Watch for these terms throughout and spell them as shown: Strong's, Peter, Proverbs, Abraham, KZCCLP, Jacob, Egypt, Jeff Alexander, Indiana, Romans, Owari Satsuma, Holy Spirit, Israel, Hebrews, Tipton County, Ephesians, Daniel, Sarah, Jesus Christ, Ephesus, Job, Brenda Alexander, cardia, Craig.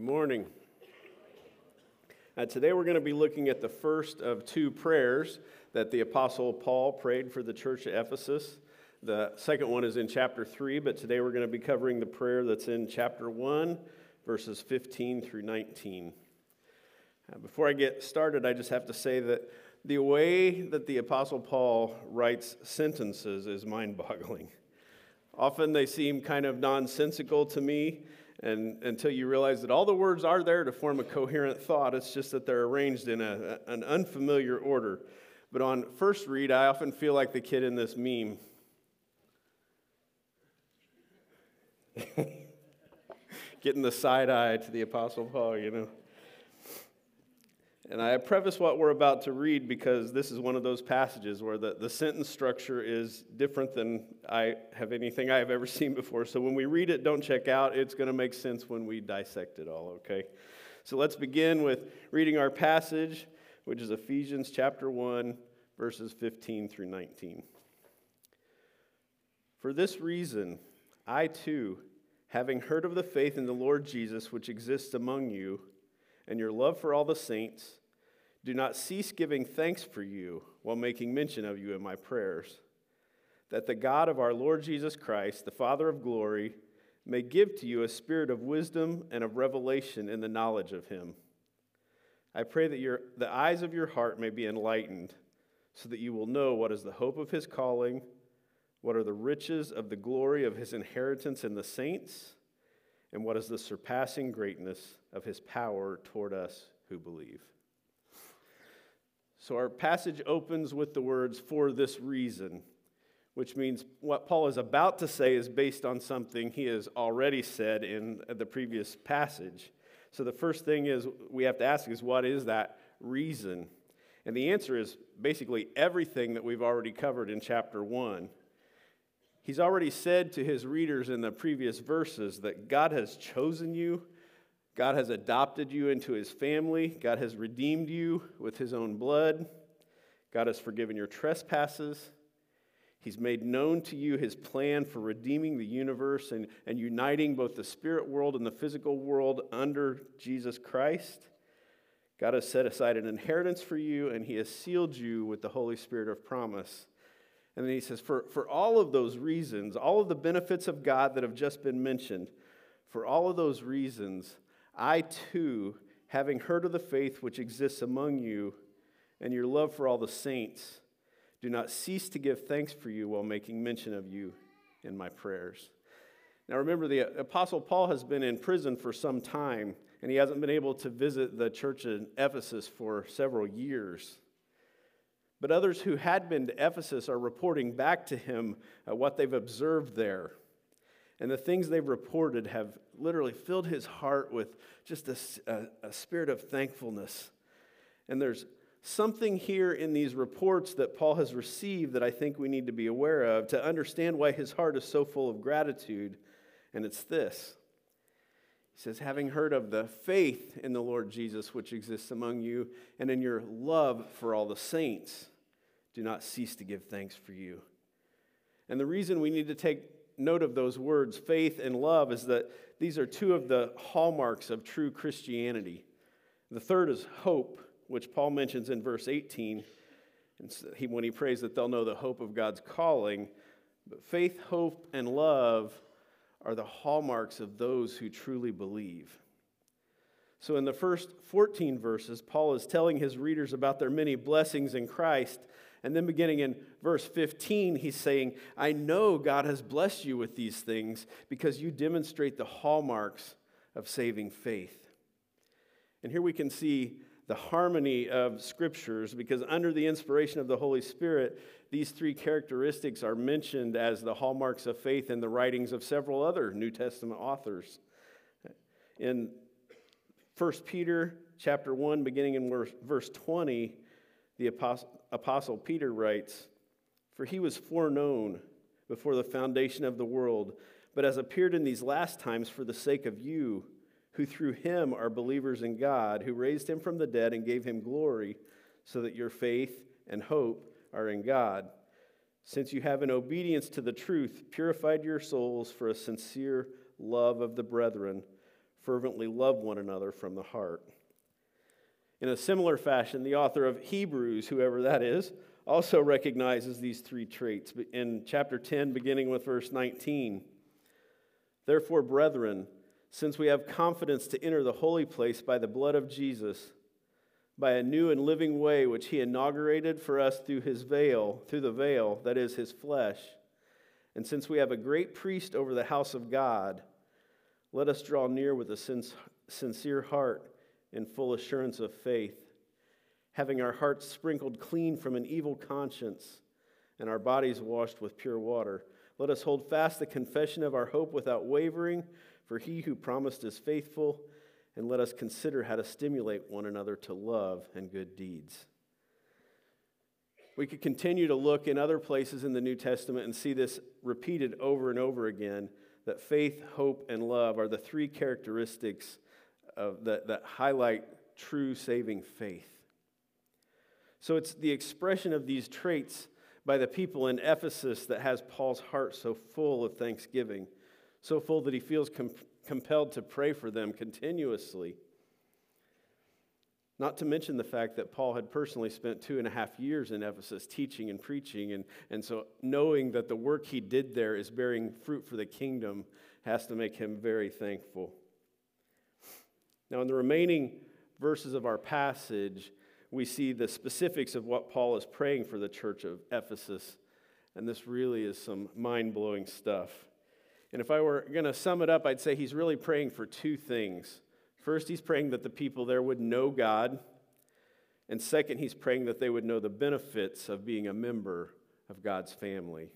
Good morning. Today we're going to be looking at the first of two prayers that the Apostle Paul prayed for the church at Ephesus. The second one is in chapter 3, but today we're going to be covering the prayer that's in chapter 1, verses 15 through 19. Before I get started, I just have to say that the way that the Apostle Paul writes sentences is mind-boggling. Often they seem kind of nonsensical to me, and until you realize that all the words are there to form a coherent thought, it's just that they're arranged in an unfamiliar order. But on first read, I often feel like the kid in this meme. Getting the side eye to the Apostle Paul, you know. And I preface what we're about to read because this is one of those passages where the sentence structure is different than anything I have ever seen before. So when we read it, don't check out. It's going to make sense when we dissect it all, okay? So let's begin with reading our passage, which is Ephesians chapter 1, verses 15 through 19. For this reason, I too, having heard of the faith in the Lord Jesus which exists among you, and your love for all the saints, do not cease giving thanks for you while making mention of you in my prayers, that the God of our Lord Jesus Christ, the Father of glory, may give to you a spirit of wisdom and of revelation in the knowledge of him. I pray that the eyes of your heart may be enlightened, so that you will know what is the hope of his calling, what are the riches of the glory of his inheritance in the saints, and what is the surpassing greatness of his power toward us who believe. So our passage opens with the words, for this reason, which means what Paul is about to say is based on something he has already said in the previous passage. So the first thing is we have to ask is, what is that reason? And the answer is basically everything that we've already covered in chapter 1. He's already said to his readers in the previous verses that God has chosen you, God has adopted you into his family, God has redeemed you with his own blood, God has forgiven your trespasses, he's made known to you his plan for redeeming the universe and uniting both the spirit world and the physical world under Jesus Christ. God has set aside an inheritance for you, and he has sealed you with the Holy Spirit of promise. And then he says, for all of those reasons, all of the benefits of God that have just been mentioned, for all of those reasons, I too, having heard of the faith which exists among you and your love for all the saints, do not cease to give thanks for you while making mention of you in my prayers. Now remember, the Apostle Paul has been in prison for some time, and he hasn't been able to visit the church in Ephesus for several years. But others who had been to Ephesus are reporting back to him what they've observed there. And the things they've reported have literally filled his heart with just a spirit of thankfulness. And there's something here in these reports that Paul has received that I think we need to be aware of to understand why his heart is so full of gratitude. And it's this. He says, having heard of the faith in the Lord Jesus which exists among you and in your love for all the saints, do not cease to give thanks for you. And the reason we need to take note of those words, faith and love, is that these are two of the hallmarks of true Christianity. The third is hope, which Paul mentions in verse 18, and when he prays that they'll know the hope of God's calling. But faith, hope, and love are the hallmarks of those who truly believe. So in the first 14 verses, Paul is telling his readers about their many blessings in Christ, and then beginning in verse 15, he's saying, I know God has blessed you with these things because you demonstrate the hallmarks of saving faith. And here we can see the harmony of scriptures, because under the inspiration of the Holy Spirit, these three characteristics are mentioned as the hallmarks of faith in the writings of several other New Testament authors. In 1 Peter chapter 1, beginning in verse 20, the Apostle Peter writes, for he was foreknown before the foundation of the world, but has appeared in these last times for the sake of you, who through him are believers in God, who raised him from the dead and gave him glory, so that your faith and hope are in God. Since you have in obedience to the truth purified your souls for a sincere love of the brethren, fervently love one another from the heart. In a similar fashion, the author of Hebrews, whoever that is, also recognizes these three traits in chapter 10, beginning with verse 19. Therefore, brethren, since we have confidence to enter the holy place by the blood of Jesus, by a new and living way which he inaugurated for us through the veil, that is his flesh, and since we have a great priest over the house of God, let us draw near with a sincere heart and full assurance of faith, having our hearts sprinkled clean from an evil conscience and our bodies washed with pure water. Let us hold fast the confession of our hope without wavering, for he who promised is faithful, and let us consider how to stimulate one another to love and good deeds. We could continue to look in other places in the New Testament and see this repeated over and over again, that faith, hope, and love are the three characteristics that highlight true saving faith. So it's the expression of these traits by the people in Ephesus that has Paul's heart so full of thanksgiving, so full that he feels compelled to pray for them continuously. Not to mention the fact that Paul had personally spent 2.5 years in Ephesus teaching and preaching, and so knowing that the work he did there is bearing fruit for the kingdom has to make him very thankful. Now, in the remaining verses of our passage, we see the specifics of what Paul is praying for the church of Ephesus, and this really is some mind-blowing stuff. And if I were going to sum it up, I'd say he's really praying for two things. First, he's praying that the people there would know God, and second, he's praying that they would know the benefits of being a member of God's family.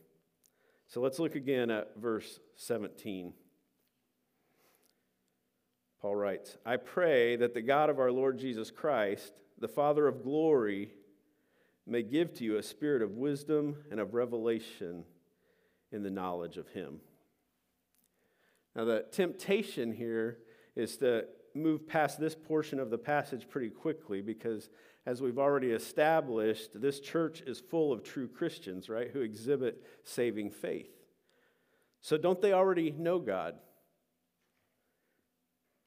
So let's look again at verse 17. Paul writes, I pray that the God of our Lord Jesus Christ, the Father of glory, may give to you a spirit of wisdom and of revelation in the knowledge of him. Now, the temptation here is to move past this portion of the passage pretty quickly because, as we've already established, this church is full of true Christians, right, who exhibit saving faith. So don't they already know God?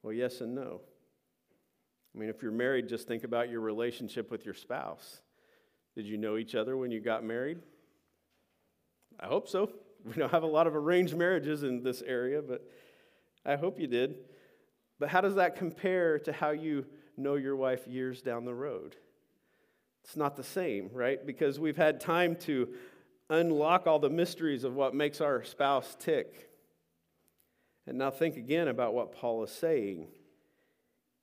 Well, yes and no. I mean, if you're married, just think about your relationship with your spouse. Did you know each other when you got married? I hope so. We don't have a lot of arranged marriages in this area, but I hope you did. But how does that compare to how you know your wife years down the road? It's not the same, right? Because we've had time to unlock all the mysteries of what makes our spouse tick. And now think again about what Paul is saying.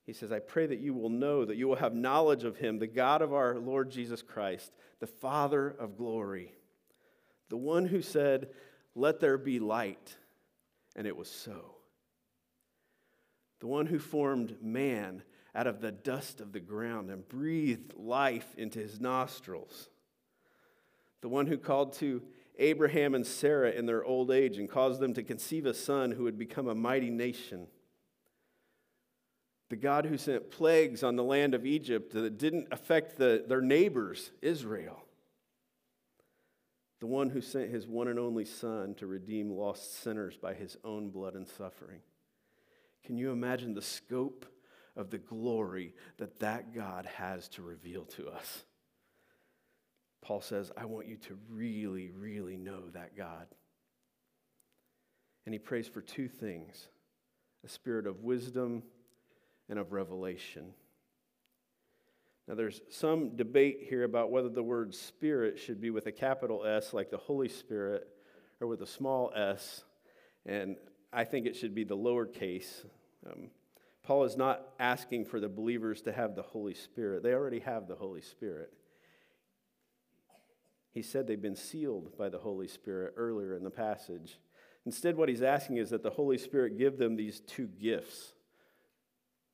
He says, I pray that you will know, that you will have knowledge of him, the God of our Lord Jesus Christ, the Father of glory, the one who said, let there be light, and it was so. The one who formed man out of the dust of the ground and breathed life into his nostrils. The one who called to Abraham and Sarah in their old age and caused them to conceive a son who would become a mighty nation. The God who sent plagues on the land of Egypt that didn't affect their neighbors, Israel. The one who sent his one and only Son to redeem lost sinners by his own blood and suffering. Can you imagine the scope of the glory that that God has to reveal to us? Paul says, I want you to really, really know that God. And he prays for two things, a spirit of wisdom and of revelation. Now, there's some debate here about whether the word spirit should be with a capital S, like the Holy Spirit, or with a small s, and I think it should be the lowercase. Paul is not asking for the believers to have the Holy Spirit. They already have the Holy Spirit. He said they've been sealed by the Holy Spirit earlier in the passage. Instead, what he's asking is that the Holy Spirit give them these two gifts,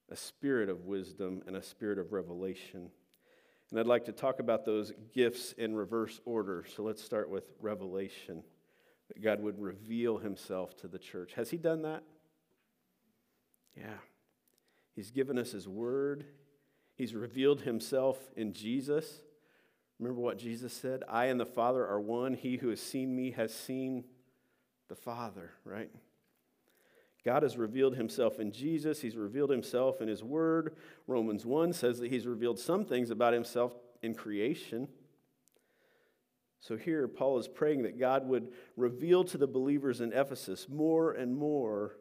a spirit of wisdom, and a spirit of revelation. And I'd like to talk about those gifts in reverse order. So let's start with revelation, that God would reveal himself to the church. Has he done that? Yeah. He's given us his word. He's revealed himself in Jesus. Remember what Jesus said? I and the Father are one. He who has seen me has seen the Father, right? God has revealed himself in Jesus. He's revealed himself in his word. Romans 1 says that he's revealed some things about himself in creation. So here, Paul is praying that God would reveal to the believers in Ephesus more and more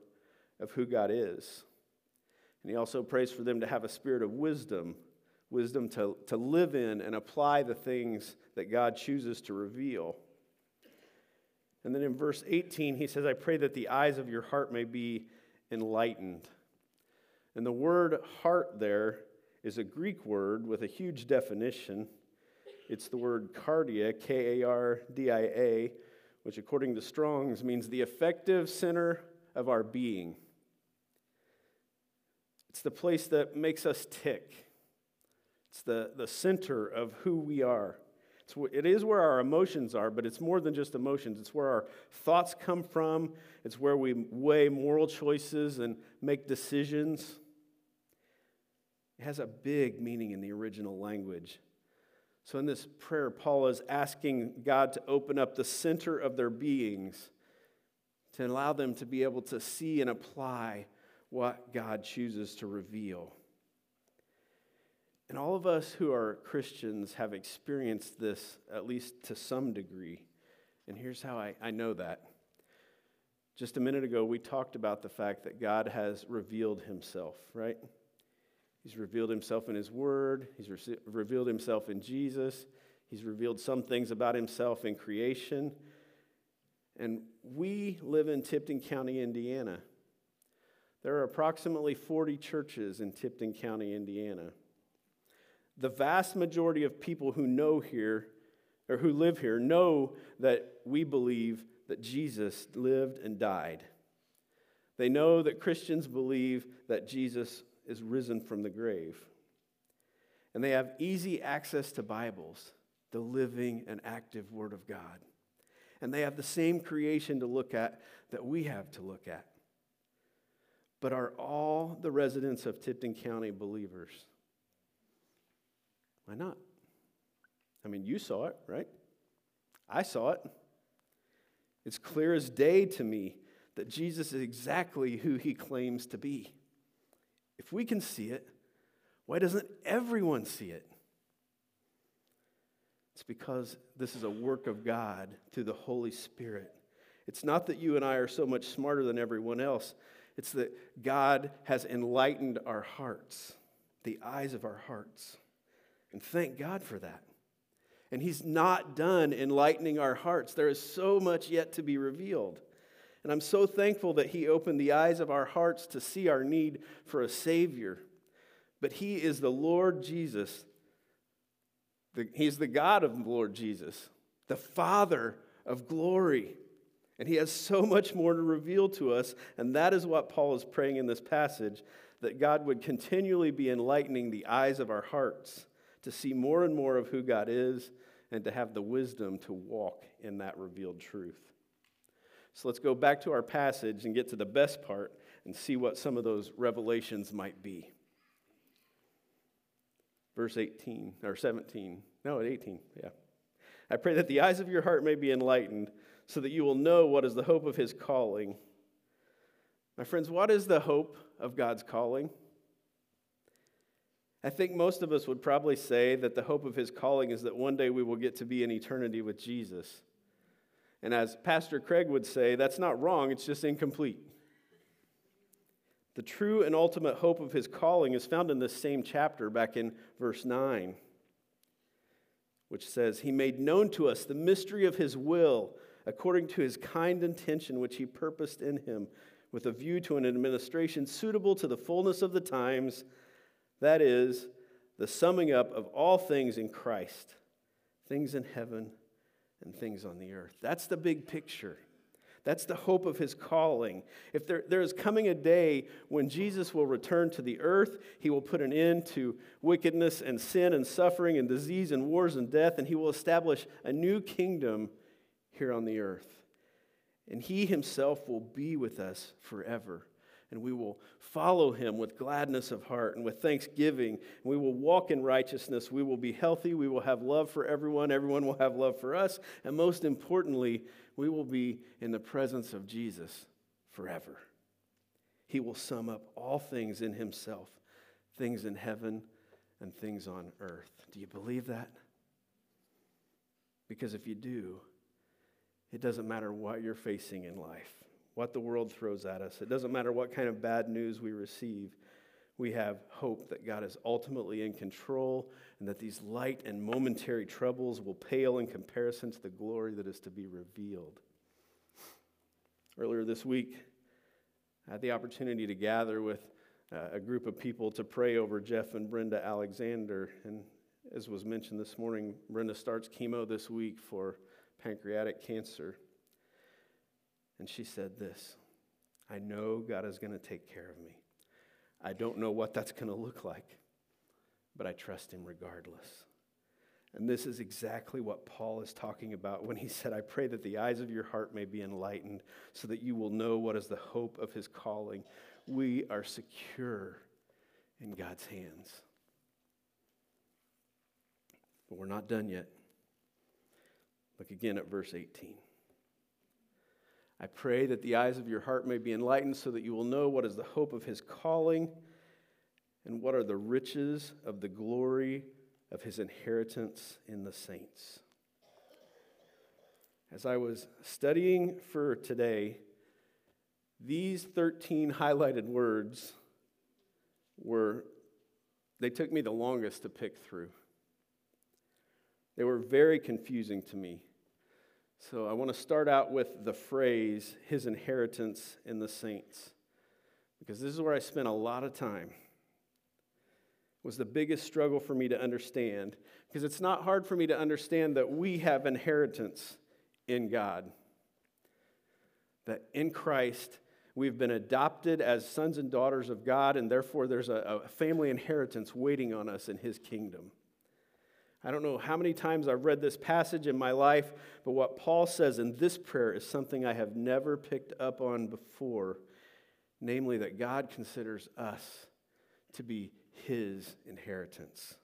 of who God is. And he also prays for them to have a spirit of wisdom, wisdom to live in and apply the things that God chooses to reveal. And then in verse 18, he says, I pray that the eyes of your heart may be enlightened. And the word heart there is a Greek word with a huge definition. It's the word cardia, K-A-R-D-I-A, which according to Strong's means the effective center of our being. It's the place that makes us tick. It's the center of who we are. It is where our emotions are, but it's more than just emotions. It's where our thoughts come from. It's where we weigh moral choices and make decisions. It has a big meaning in the original language. So in this prayer, Paul is asking God to open up the center of their beings, to allow them to be able to see and apply what God chooses to reveal. And all of us who are Christians have experienced this, at least to some degree. And here's how I know that. Just a minute ago, we talked about the fact that God has revealed himself, right? He's revealed himself in his word. He's revealed himself in Jesus. He's revealed some things about himself in creation. And we live in Tipton County, Indiana. There are approximately 40 churches in Tipton County, Indiana. The vast majority of people who know here, or who live here, know that we believe that Jesus lived and died. They know that Christians believe that Jesus is risen from the grave. And they have easy access to Bibles, the living and active Word of God. And they have the same creation to look at that we have to look at. But are all the residents of Tipton County believers? Why not? I mean, you saw it, right? I saw it. It's clear as day to me that Jesus is exactly who he claims to be. If we can see it, why doesn't everyone see it? It's because this is a work of God through the Holy Spirit. It's not that you and I are so much smarter than everyone else. It's that God has enlightened our hearts, the eyes of our hearts. And thank God for that. And he's not done enlightening our hearts. There is so much yet to be revealed. And I'm so thankful that he opened the eyes of our hearts to see our need for a Savior. But he is the Lord Jesus. He's the God of the Lord Jesus, the Father of glory. And he has so much more to reveal to us. And that is what Paul is praying in this passage, that God would continually be enlightening the eyes of our hearts, to see more and more of who God is, and to have the wisdom to walk in that revealed truth. So let's go back to our passage and get to the best part and see what some of those revelations might be. Verse 18, or 17, no, 18, yeah. I pray that the eyes of your heart may be enlightened, so that you will know what is the hope of his calling. My friends, what is the hope of God's calling? I think most of us would probably say that the hope of his calling is that one day we will get to be in eternity with Jesus. And as Pastor Craig would say, that's not wrong, it's just incomplete. The true and ultimate hope of his calling is found in this same chapter back in verse 9, which says, he made known to us the mystery of his will according to his kind intention which he purposed in him with a view to an administration suitable to the fullness of the times. That is, the summing up of all things in Christ, things in heaven and things on the earth. That's the big picture. That's the hope of his calling. If there is coming a day when Jesus will return to the earth, he will put an end to wickedness and sin and suffering and disease and wars and death, and he will establish a new kingdom here on the earth. And he himself will be with us forever. And we will follow him with gladness of heart and with thanksgiving. We will walk in righteousness. We will be healthy. We will have love for everyone. Everyone will have love for us. And most importantly, we will be in the presence of Jesus forever. He will sum up all things in himself, things in heaven and things on earth. Do you believe that? Because if you do, it doesn't matter what you're facing in life, what the world throws at us. It doesn't matter what kind of bad news we receive. We have hope that God is ultimately in control and that these light and momentary troubles will pale in comparison to the glory that is to be revealed. Earlier this week, I had the opportunity to gather with a group of people to pray over Jeff and Brenda Alexander. And as was mentioned this morning, Brenda starts chemo this week for pancreatic cancer. And she said this: I know God is going to take care of me. I don't know what that's going to look like, but I trust him regardless. And this is exactly what Paul is talking about when he said, I pray that the eyes of your heart may be enlightened so that you will know what is the hope of his calling. We are secure in God's hands. But we're not done yet. Look again at verse 18. I pray that the eyes of your heart may be enlightened so that you will know what is the hope of his calling and what are the riches of the glory of his inheritance in the saints. As I was studying for today, these 13 highlighted words they took me the longest to pick through. They were very confusing to me. So I want to start out with the phrase, his inheritance in the saints, because this is where I spent a lot of time. It was the biggest struggle for me to understand, because it's not hard for me to understand that we have inheritance in God, that in Christ we've been adopted as sons and daughters of God, and therefore there's a family inheritance waiting on us in his kingdom. I don't know how many times I've read this passage in my life, but what Paul says in this prayer is something I have never picked up on before, namely that God considers us to be his inheritance.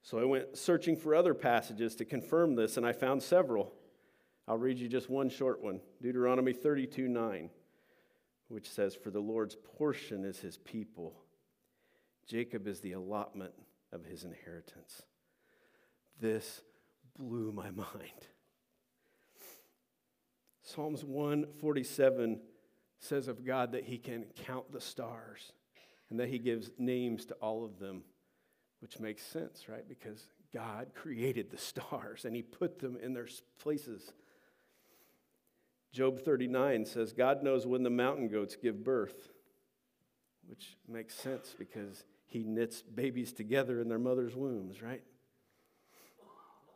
So I went searching for other passages to confirm this, and I found several. I'll read you just one short one, Deuteronomy 32:9, which says, for the Lord's portion is his people. Jacob is the allotment of his inheritance. This blew my mind. Psalms 147 says of God that he can count the stars and that he gives names to all of them, which makes sense, right? Because God created the stars and he put them in their places. Job 39 says, God knows when the mountain goats give birth, which makes sense because he knits babies together in their mother's wombs, right?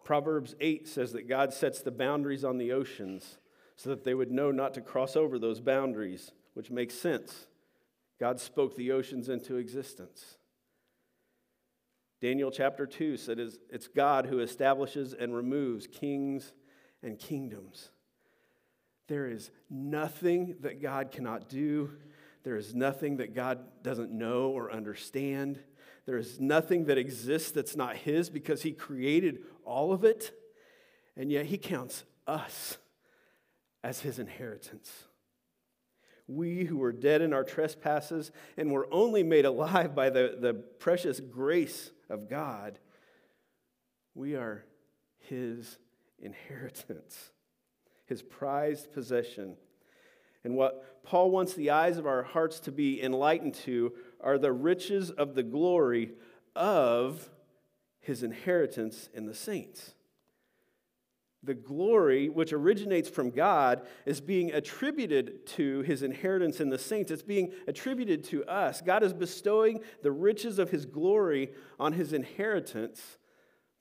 Proverbs 8 says that God sets the boundaries on the oceans so that they would know not to cross over those boundaries, which makes sense. God spoke the oceans into existence. Daniel chapter 2 said it's God who establishes and removes kings and kingdoms. There is nothing that God cannot do. There is nothing that God doesn't know or understand. There is nothing that exists that's not his because he created all of it. And yet he counts us as his inheritance. We who were dead in our trespasses and were only made alive by the precious grace of God, we are his inheritance, his prized possession. And what Paul wants the eyes of our hearts to be enlightened to are the riches of the glory of his inheritance in the saints. The glory which originates from God is being attributed to his inheritance in the saints. It's being attributed to us. God is bestowing the riches of his glory on his inheritance,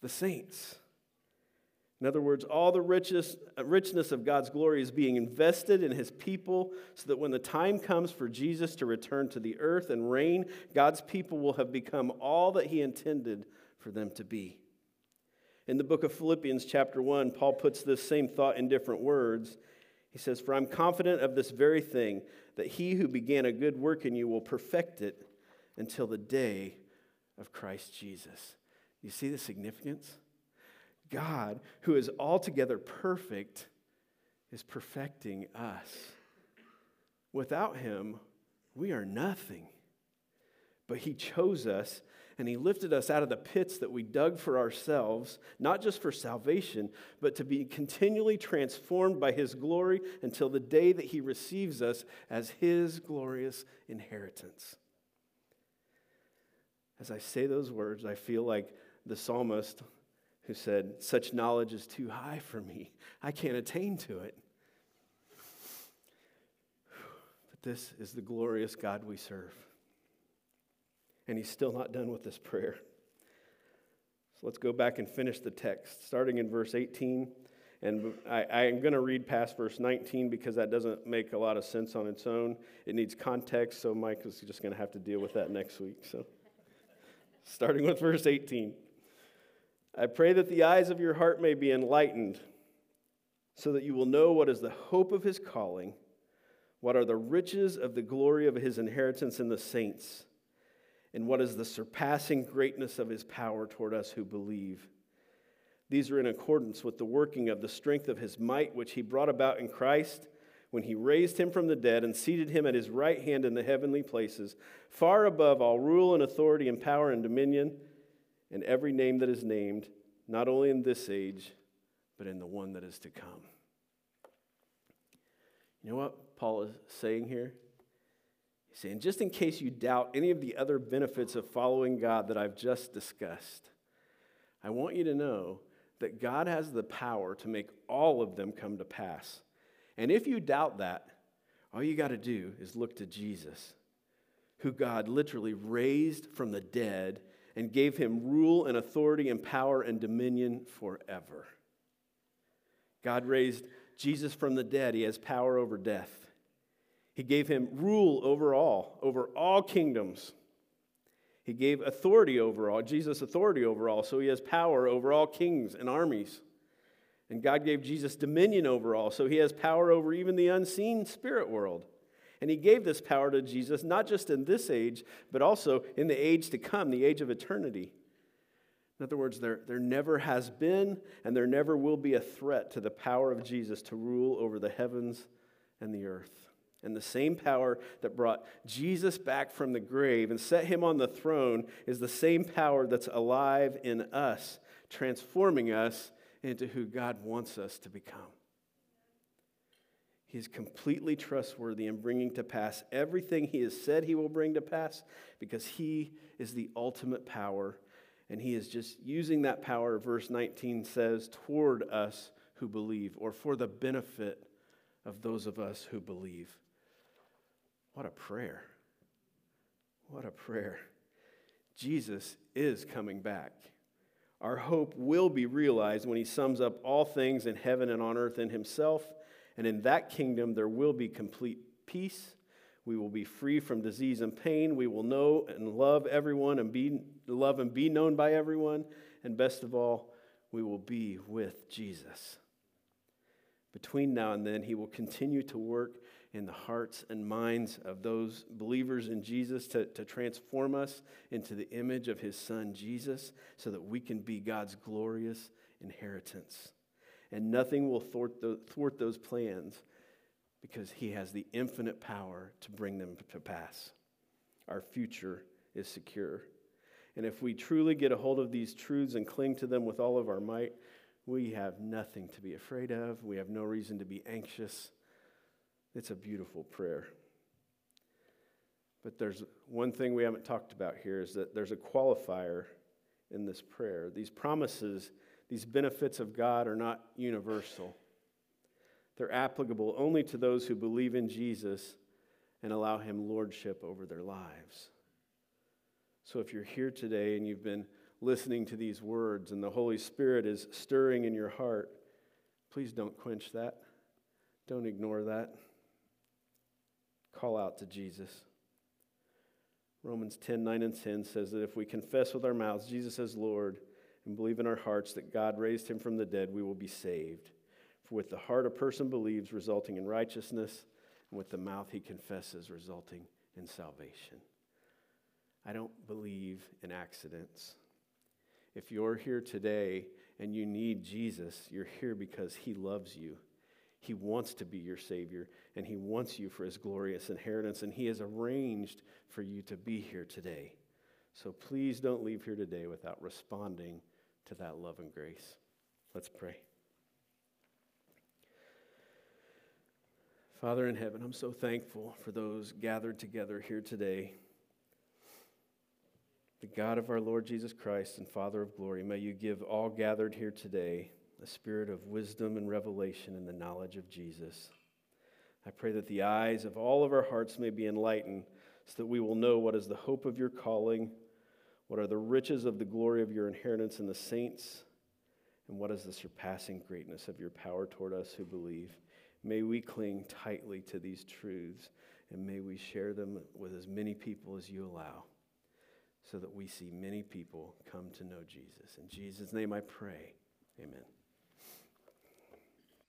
the saints. In other words, all the richness of God's glory is being invested in his people so that when the time comes for Jesus to return to the earth and reign, God's people will have become all that he intended for them to be. In the book of Philippians chapter 1, Paul puts this same thought in different words. He says, for I'm confident of this very thing, that he who began a good work in you will perfect it until the day of Christ Jesus. You see the significance? God, who is altogether perfect, is perfecting us. Without him, We are nothing. But he chose us, and he lifted us out of the pits that we dug for ourselves, not just for salvation, but to be continually transformed by his glory until the day that he receives us as his glorious inheritance. As I say those words, I feel like the psalmist who said, "Such knowledge is too high for me. I can't attain to it." But this is the glorious God we serve. And he's still not done with this prayer. So let's go back and finish the text, starting in verse 18. And I am going to read past verse 19 because that doesn't make a lot of sense on its own. It needs context, so Mike is just going to have to deal with that next week. So, starting with verse 18. I pray that the eyes of your heart may be enlightened so that you will know what is the hope of his calling, what are the riches of the glory of his inheritance in the saints, and what is the surpassing greatness of his power toward us who believe. These are in accordance with the working of the strength of his might, which he brought about in Christ when he raised him from the dead and seated him at his right hand in the heavenly places, far above all rule and authority and power and dominion, and every name that is named, not only in this age, but in the one that is to come. You know what Paul is saying here? He's saying, just in case you doubt any of the other benefits of following God that I've just discussed, I want you to know that God has the power to make all of them come to pass. And if you doubt that, all you got to do is look to Jesus, who God literally raised from the dead and gave him rule and authority and power and dominion forever. God raised Jesus from the dead. He has power over death. He gave him rule over all kingdoms. He gave authority over all, Jesus authority over all, so he has power over all kings and armies. And God gave Jesus dominion over all, so he has power over even the unseen spirit world. And he gave this power to Jesus, not just in this age, but also in the age to come, the age of eternity. In other words, there never has been and there never will be a threat to the power of Jesus to rule over the heavens and the earth. And the same power that brought Jesus back from the grave and set him on the throne is the same power that's alive in us, transforming us into who God wants us to become. He is completely trustworthy in bringing to pass everything he has said he will bring to pass because he is the ultimate power, and he is just using that power, verse 19 says, toward us who believe, or for the benefit of those of us who believe. What a prayer. What a prayer. Jesus is coming back. Our hope will be realized when he sums up all things in heaven and on earth in himself. And in that kingdom, there will be complete peace. We will be free from disease and pain. We will know and love everyone and be known by everyone. And best of all, we will be with Jesus. Between now and then, he will continue to work in the hearts and minds of those believers in Jesus to transform us into the image of his son, Jesus, so that we can be God's glorious inheritance. And nothing will thwart those plans because he has the infinite power to bring them to pass. Our future is secure. And if we truly get a hold of these truths and cling to them with all of our might, we have nothing to be afraid of. We have no reason to be anxious. It's a beautiful prayer. But there's one thing we haven't talked about here is that there's a qualifier in this prayer. These promises, these benefits of God are not universal. They're applicable only to those who believe in Jesus and allow him lordship over their lives. So if you're here today and you've been listening to these words and the Holy Spirit is stirring in your heart, please don't quench that. Don't ignore that. Call out to Jesus. Romans 10:9-10 says that if we confess with our mouths Jesus as Lord, and believe in our hearts that God raised him from the dead, we will be saved. For with the heart a person believes, resulting in righteousness, and with the mouth he confesses, resulting in salvation. I don't believe in accidents. If you're here today and you need Jesus, you're here because he loves you. He wants to be your Savior, and He wants you for His glorious inheritance, and He has arranged for you to be here today. So please don't leave here today without responding to that love and grace. Let's pray. Father in heaven, I'm so thankful for those gathered together here today. The God of our Lord Jesus Christ and Father of glory, may you give all gathered here today a spirit of wisdom and revelation in the knowledge of Jesus. I pray that the eyes of all of our hearts may be enlightened so that we will know what is the hope of your calling, what are the riches of the glory of your inheritance in the saints, and what is the surpassing greatness of your power toward us who believe. May we cling tightly to these truths, and may we share them with as many people as you allow, so that we see many people come to know Jesus. In Jesus' name I pray, amen.